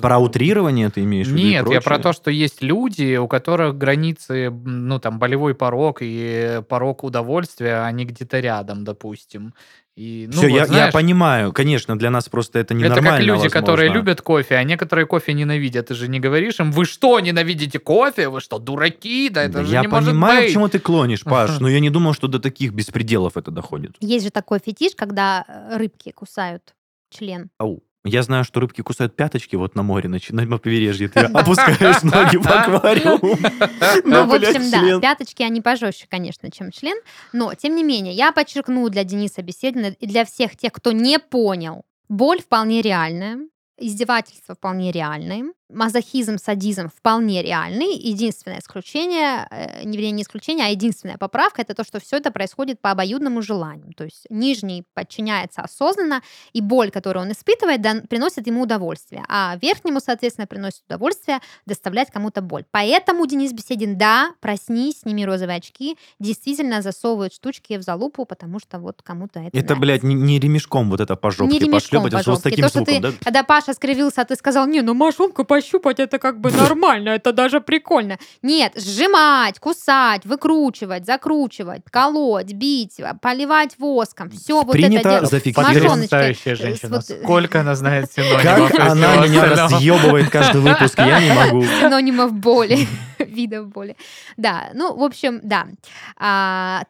Про утрирование ты имеешь в виду? Нет, я про то, что есть люди, у которых границы, ну там, болевой порог и порог удовольствия, они где-то рядом, допустим. И, ну, все, вот, я понимаю, конечно, для нас просто это ненормально. Это как люди, которые любят кофе, а некоторые кофе ненавидят. Ты же не говоришь им, вы что, ненавидите кофе? Вы что, дураки? Да это же не может быть. Я понимаю, к чему ты клонишь, Паш, но я не думал, что до таких беспределов это доходит. Есть же такой фетиш, когда рыбки кусают член. Ау. Я знаю, что рыбки кусают пяточки вот на море, на побережье. Ты опускаешь ноги в аквариум. Ну, в общем, да, пяточки, они пожестче, конечно, чем член. Но, тем не менее, я подчеркну для Дениса Беседина и для всех тех, кто не понял, боль вполне реальная. Издевательства вполне реальны. Мазохизм, садизм вполне реальны. Единственное исключение, не исключение, а единственная поправка — это то, что все это происходит по обоюдному желанию. То есть нижний подчиняется осознанно, и боль, которую он испытывает, приносит ему удовольствие. А верхнему, соответственно, приносит удовольствие доставлять кому-то боль. Поэтому Денис Беседин, да, проснись, сними розовые очки, действительно засовывают штучки в залупу, потому что вот кому-то это нравится. Блядь, не ремешком вот это по жопке пошлёпать, а вот таким звуком, да? Когда Паша скривился, а ты сказал: не, ну мошонку пощупать, это как бы нормально, это даже прикольно. Нет, сжимать, кусать, выкручивать, закручивать, колоть, бить, поливать воском, все вот это дело. Принято зафиксировать. Сколько она знает синонимов. Как она меня разъебывает каждый выпуск, я не могу. Синонимов боли, видов боли. Да, ну, в общем, да.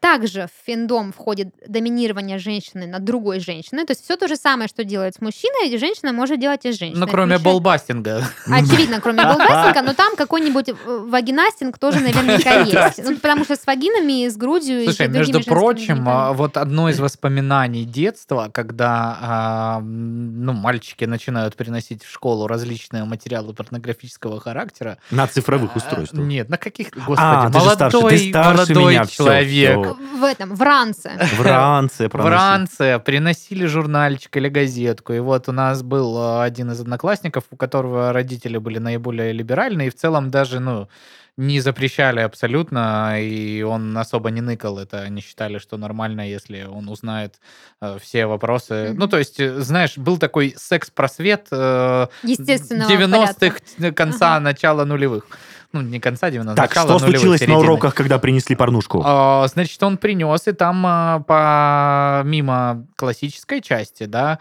Также в финдом входит доминирование женщины над другой женщиной, то есть все то же самое, что делает с мужчиной, женщина может делать и с женщиной. Ну, кроме болбастинга. Очевидно, кроме болбастинга, но там какой-нибудь вагинастинг тоже наверняка есть. Ну, потому что с вагинами, с грудью... Слушай, и с между прочим, вот одно из воспоминаний детства, когда мальчики начинают приносить в школу различные материалы порнографического характера. На цифровых устройствах? Нет, на каких... Господи, молодой человек. В ранце. В ранце приносили журнальчик или газетку. И вот у нас был один из одноклассников, у которого родители были наиболее либеральны, и в целом даже, не запрещали абсолютно, и он особо не ныкал. Это они считали, что нормально, если он узнает все вопросы. Mm-hmm. Ну, то есть, знаешь, был такой секс-просвет 90-х, порядка. Конца, начала нулевых. Ну, не конца 90-х, так, начала нулевых. Так, что случилось середины. На уроках, когда принесли порнушку? Значит, он принес, и там помимо классической части, да,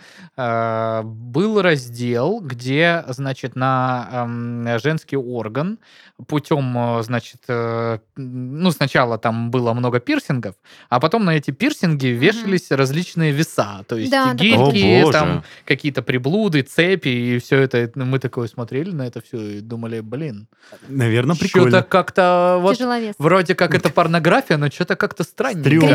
был раздел, где, значит, на женский орган путем сначала там было много пирсингов, а потом на эти пирсинги вешались различные веса, то есть гирьки, там какие-то приблуды, цепи, и все это. Мы такое смотрели на это все и думали, блин. Наверное, прикольно. Что-то как-то вот вроде как это порнография, но что-то как-то странненько.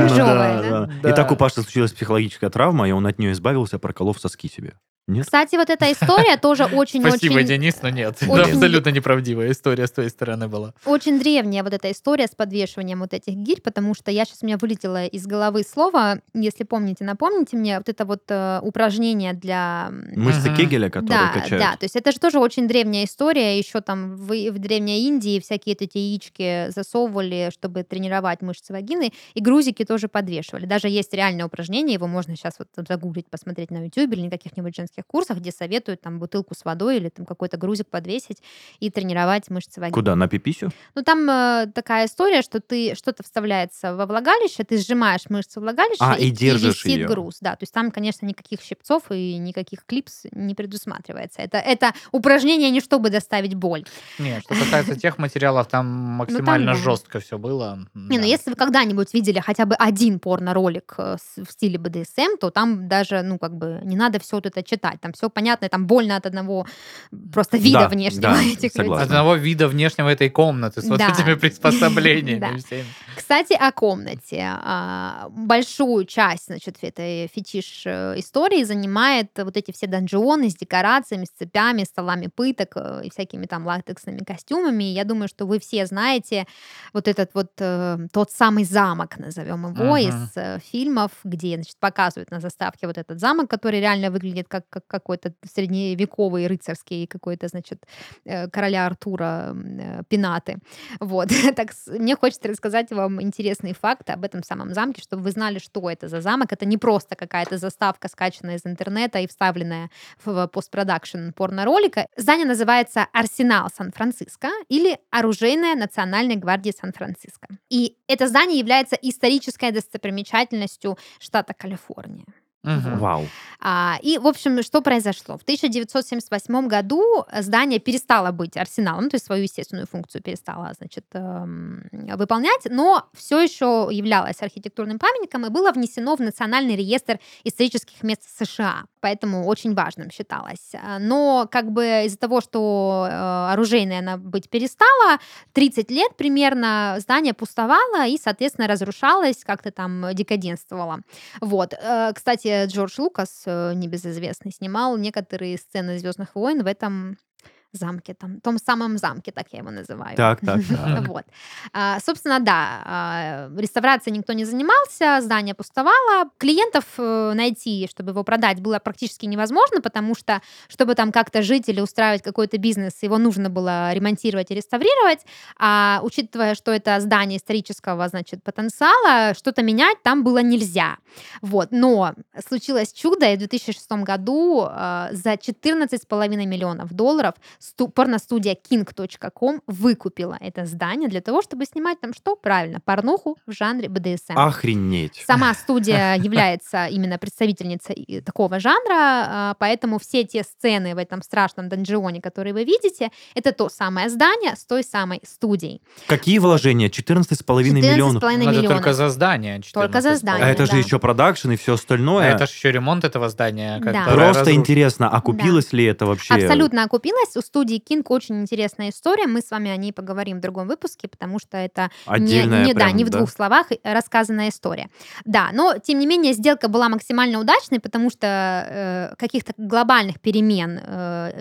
Да. И так у Паши случилась психологическая травма, и он от нее избавился, проколов соски себе. Нет? Кстати, вот эта история тоже очень-очень... Спасибо, Денис, но нет. Это абсолютно неправдивая история с твоей стороны была. Очень древняя вот эта история с подвешиванием вот этих гирь, потому что у меня вылетело из головы слово, если помните, напомните мне, вот это вот упражнение для... Мышцы Кегеля, которые качают. Да, то есть это же тоже очень древняя история, еще там в Древней Индии всякие эти яички засовывали, чтобы тренировать мышцы вагины, и грузики тоже подвешивали. Даже есть реальное упражнение, его можно сейчас вот загуглить, посмотреть на YouTube или на каких-нибудь женских курсах, где советуют там бутылку с водой или там какой-то грузик подвесить и тренировать мышцы вагины. Куда? На пиписю? Ну, там такая история, что ты что-то вставляется во влагалище, ты сжимаешь мышцу влагалища и держишь и висит ее. Груз. Да, то есть там, конечно, никаких щипцов и никаких клипс не предусматривается. Это упражнение не чтобы доставить боль. Нет, что касается тех материалов, там максимально жестко все было. Не, ну если вы когда-нибудь видели хотя бы один порно-ролик в стиле БДСМ, то там даже, не надо все вот это читать. Там все понятно, там больно от одного просто вида внешнего этих людей. От одного вида внешнего этой комнаты с вот этими приспособлениями. Кстати, о комнате. Большую часть, этой фетиш истории занимает вот эти все донжионы с декорациями, с цепями, столами пыток и всякими там латексными костюмами. Я думаю, что вы все знаете вот этот вот тот самый замок, назовем его, из фильмов, где, показывают на заставке вот этот замок, который реально выглядит как какой-то средневековый рыцарский какой-то, короля Артура пенаты. Вот. Так, мне хочется рассказать вам интересные факты об этом самом замке, чтобы вы знали, что это за замок. Это не просто какая-то заставка, скачанная из интернета и вставленная в постпродакшн порно-ролика. Здание называется «Арсенал Сан-Франциско» или «Оружейная национальной гвардии Сан-Франциско». И это здание является исторической достопримечательностью штата Калифорния. Угу. Вау. И, в общем, что произошло? В 1978 году здание перестало быть арсеналом, то есть свою естественную функцию перестало, выполнять, но все еще являлось архитектурным памятником и было внесено в Национальный реестр исторических мест США, поэтому очень важным считалось. Но из-за того, что оружейная она быть перестала, 30 лет примерно здание пустовало и, соответственно, разрушалось, как-то там декаденствовало. Вот. Кстати, где Джордж Лукас, небезызвестный, снимал некоторые сцены «Звездных войн» в этом замке, там, в том самом замке, так я его называю. Так. Вот. Собственно, да, реставрацией никто не занимался, здание пустовало. Клиентов найти, чтобы его продать, было практически невозможно, потому что, чтобы там как-то жить или устраивать какой-то бизнес, его нужно было ремонтировать и реставрировать. А учитывая, что это здание исторического, значит, потенциала, что-то менять там было нельзя. Вот. Но случилось чудо, и в 2006 году за $14,5 миллиона порностудия King.com выкупила это здание для того, чтобы снимать там что? Правильно, порнуху в жанре БДСМ. Охренеть! Сама студия является именно представительницей такого жанра, поэтому все те сцены в этом страшном донжионе, которые вы видите, это то самое здание с той самой студией. Какие вложения? 14,5 миллионов. Это только за здание. Только за здание. А это же еще продакшн и все остальное. Это же еще ремонт этого здания. Да. Просто интересно, окупилось ли это вообще? Абсолютно окупилось. У студии Кинк очень интересная история. Мы с вами о ней поговорим в другом выпуске, потому что это не в двух словах рассказанная история. Да, но, тем не менее, сделка была максимально удачной, потому что каких-то глобальных перемен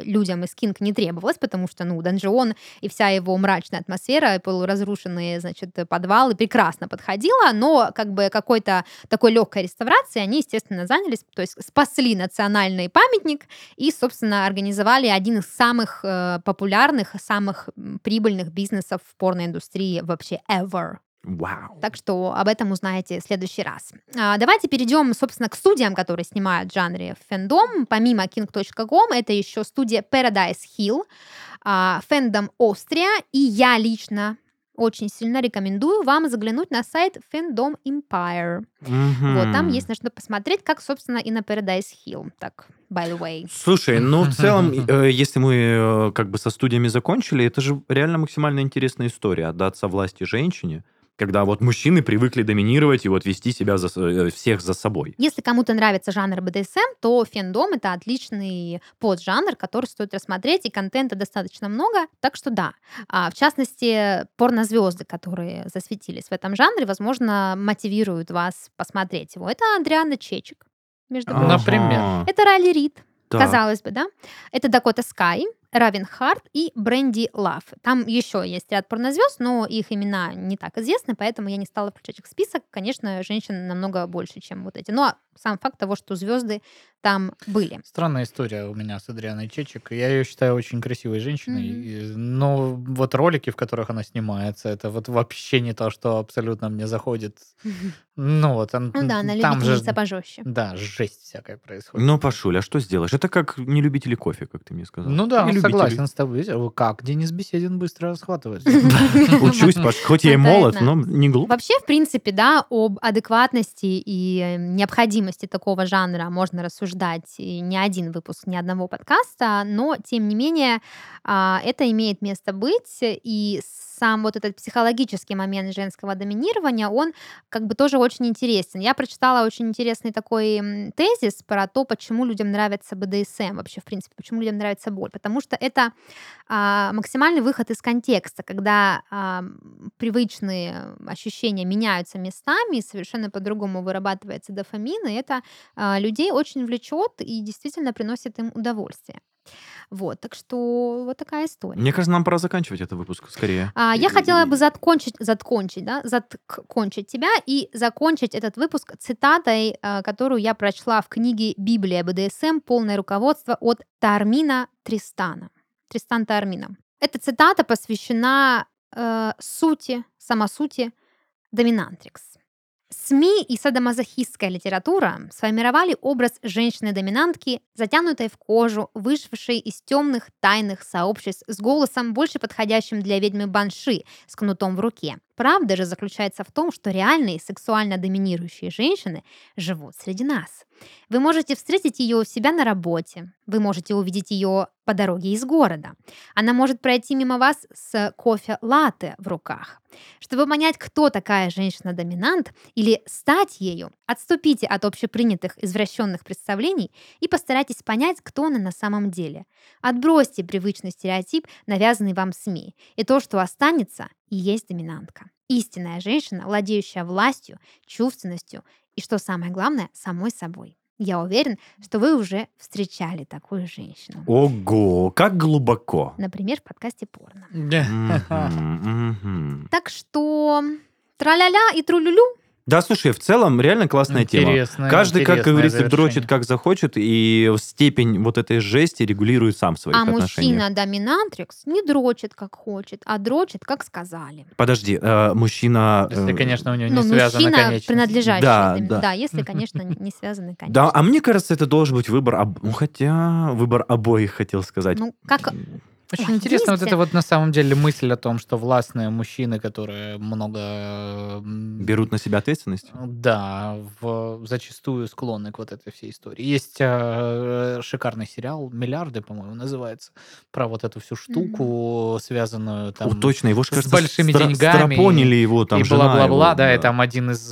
людям из Кинк не требовалось, потому что, донжион и вся его мрачная атмосфера, и полуразрушенные, подвалы прекрасно подходила, но какой-то такой легкой реставрации они, естественно, занялись, то есть спасли национальный памятник и, собственно, организовали один из самых популярных, самых прибыльных бизнесов в порноиндустрии вообще ever. Wow. Так что об этом узнаете в следующий раз. Давайте перейдем, собственно, к студиям, которые снимают в жанре femdom. Помимо King.com, это еще студия Paradise Hill, Fandom Empire, и я лично очень сильно рекомендую вам заглянуть на сайт Fandom Empire. Mm-hmm. Вот, там есть на что посмотреть, как, собственно, и на Paradise Hill. Так, by the way. Слушай, в целом, если мы со студиями закончили, это же реально максимально интересная история. Отдаться власти женщине, когда мужчины привыкли доминировать и вести себя всех за собой. Если кому-то нравится жанр БДСМ, то фэндом — это отличный поджанр, который стоит рассмотреть, и контента достаточно много, так что да. В частности, порнозвезды, которые засветились в этом жанре, возможно, мотивируют вас посмотреть его. Это Андриана Чечик, между прочим. Например. Это Райли Рид, казалось бы, да? Это Дакота Скай, Равен Харт и Бренди Лав. Там еще есть ряд порнозвезд, но их имена не так известны, поэтому я не стала включать их в список. Конечно, женщин намного больше, чем эти. Но сам факт того, что звезды там были. Странная история у меня с Адрианой Чечик. Я ее считаю очень красивой женщиной, но ролики, в которых она снимается, это вообще не то, что абсолютно мне заходит. Она любительница пожестче. Да, жесть всякая происходит. Пашуль, а что сделаешь? Это как не любители кофе, как ты мне сказал. Согласен с тобой. Как Денис Беседин быстро расхватывает. Учусь, хоть я и молод, но не глуп. Вообще, в принципе, да, об адекватности и необходимости такого жанра можно рассуждать не один выпуск, ни одного подкаста, но, тем не менее, это имеет место быть, и сам этот психологический момент женского доминирования, он тоже очень интересен. Я прочитала очень интересный такой тезис про то, почему людям нравится БДСМ вообще, в принципе, почему людям нравится боль. Потому что это максимальный выход из контекста, когда привычные ощущения меняются местами, совершенно по-другому вырабатывается дофамин, и это людей очень влечет и действительно приносит им удовольствие. Так что такая история. Мне кажется, нам пора заканчивать этот выпуск скорее. Я хотела бы закончить тебя и закончить этот выпуск цитатой, которую я прочла в книге «Библия БДСМ. Полное руководство» от Тармина Тристана. Тристан Таормино. Эта цитата посвящена самосути доминантрикс. СМИ и садомазохистская литература сформировали образ женщины-доминантки, затянутой в кожу, вышедшей из темных тайных сообществ, с голосом, больше подходящим для ведьмы Банши, с кнутом в руке. Правда же заключается в том, что реальные сексуально доминирующие женщины живут среди нас. Вы можете встретить ее у себя на работе, вы можете увидеть ее по дороге из города. Она может пройти мимо вас с кофе-латте в руках. Чтобы понять, кто такая женщина-доминант, или стать ею, отступите от общепринятых извращенных представлений и постарайтесь понять, кто она на самом деле. Отбросьте привычный стереотип, навязанный вам СМИ, и то, что останется, и есть доминантка. Истинная женщина, владеющая властью, чувственностью и, что самое главное, самой собой. Я уверен, что вы уже встречали такую женщину. Ого, как глубоко. Например, в подкасте «Порно». Так что траля-ля и трулю-лю. Да, слушай, в целом реально классная тема. Каждый, как говорится, дрочит, как захочет, и степень вот этой жести регулирует сам свои отношения. А мужчина-доминатрикс не дрочит, как хочет, а дрочит, как сказали. Подожди, мужчина... Если, конечно, у него не связаны конечности. Мужчина, принадлежащий. Да, если, конечно, не связаны конечности. Да, а мне кажется, это должен быть выбор... Хотя выбор обоих, хотел сказать. Ну, как... Очень интересно вот эта вот на самом деле мысль о том, что властные мужчины, которые много... Берут на себя ответственность? Да, зачастую склонны к вот этой всей истории. Есть шикарный сериал «Миллиарды», по-моему, называется, про вот эту всю штуку, связанную там... точно, его же, кажется, с большими деньгами. Стропонили его, там, и бла-бла-бла, его, да, и там один из...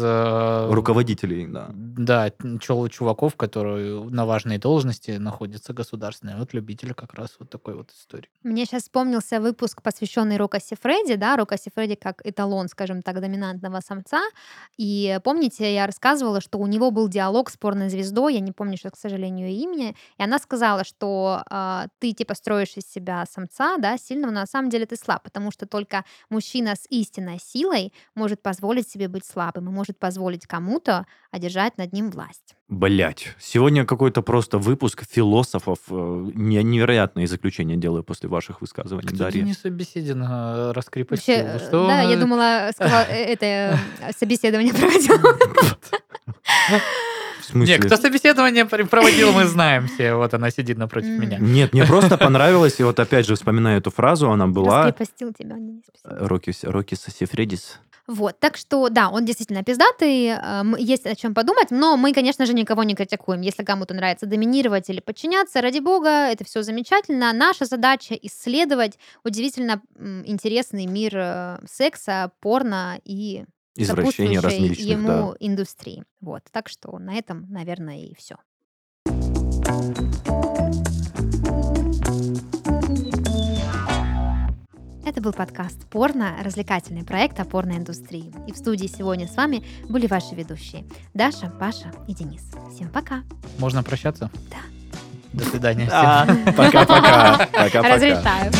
руководителей, да. Да, чуваков, которые на важной должности находятся государственные. Вот любитель как раз вот такой вот истории. Мне сейчас вспомнился выпуск, посвященный Рокки Сифреди, да, Рокки Сифреди как эталон, скажем так, доминантного самца. И помните, я рассказывала, что у него был диалог с порнозвездой, я не помню сейчас, к сожалению, имени, и она сказала, что ты, типа, строишь из себя самца, да, сильного, но на самом деле ты слаб, потому что только мужчина с истинной силой может позволить себе быть слабым и может позволить кому-то одержать над ним власть. Блять, сегодня какой-то просто выпуск философов. Невероятные заключения делаю после ваших высказываний, Дарья. Кто Денис Беседин раскрепостил? Да, я думала, это собеседование проводил. Нет, кто собеседование проводил, мы знаем все. Вот она сидит напротив меня. Нет, мне просто понравилось, и вот опять же вспоминаю эту фразу, она была... Раскрепостил тебя, Денис Беседин. Рокки Сифредис. Вот, так что, да, он действительно пиздатый, есть о чем подумать, но мы, конечно же, никого не критикуем. Если кому-то нравится доминировать или подчиняться, ради бога, это все замечательно. Наша задача — исследовать удивительно интересный мир секса, порно и извращения различных, ему индустрии. Вот, так что на этом, наверное, и все. Это был подкаст «Порно», развлекательный проект о порноиндустрии. И в студии сегодня с вами были ваши ведущие Даша, Паша и Денис. Всем пока. Можно прощаться? Да. До свидания. Пока-пока. Разрешаю.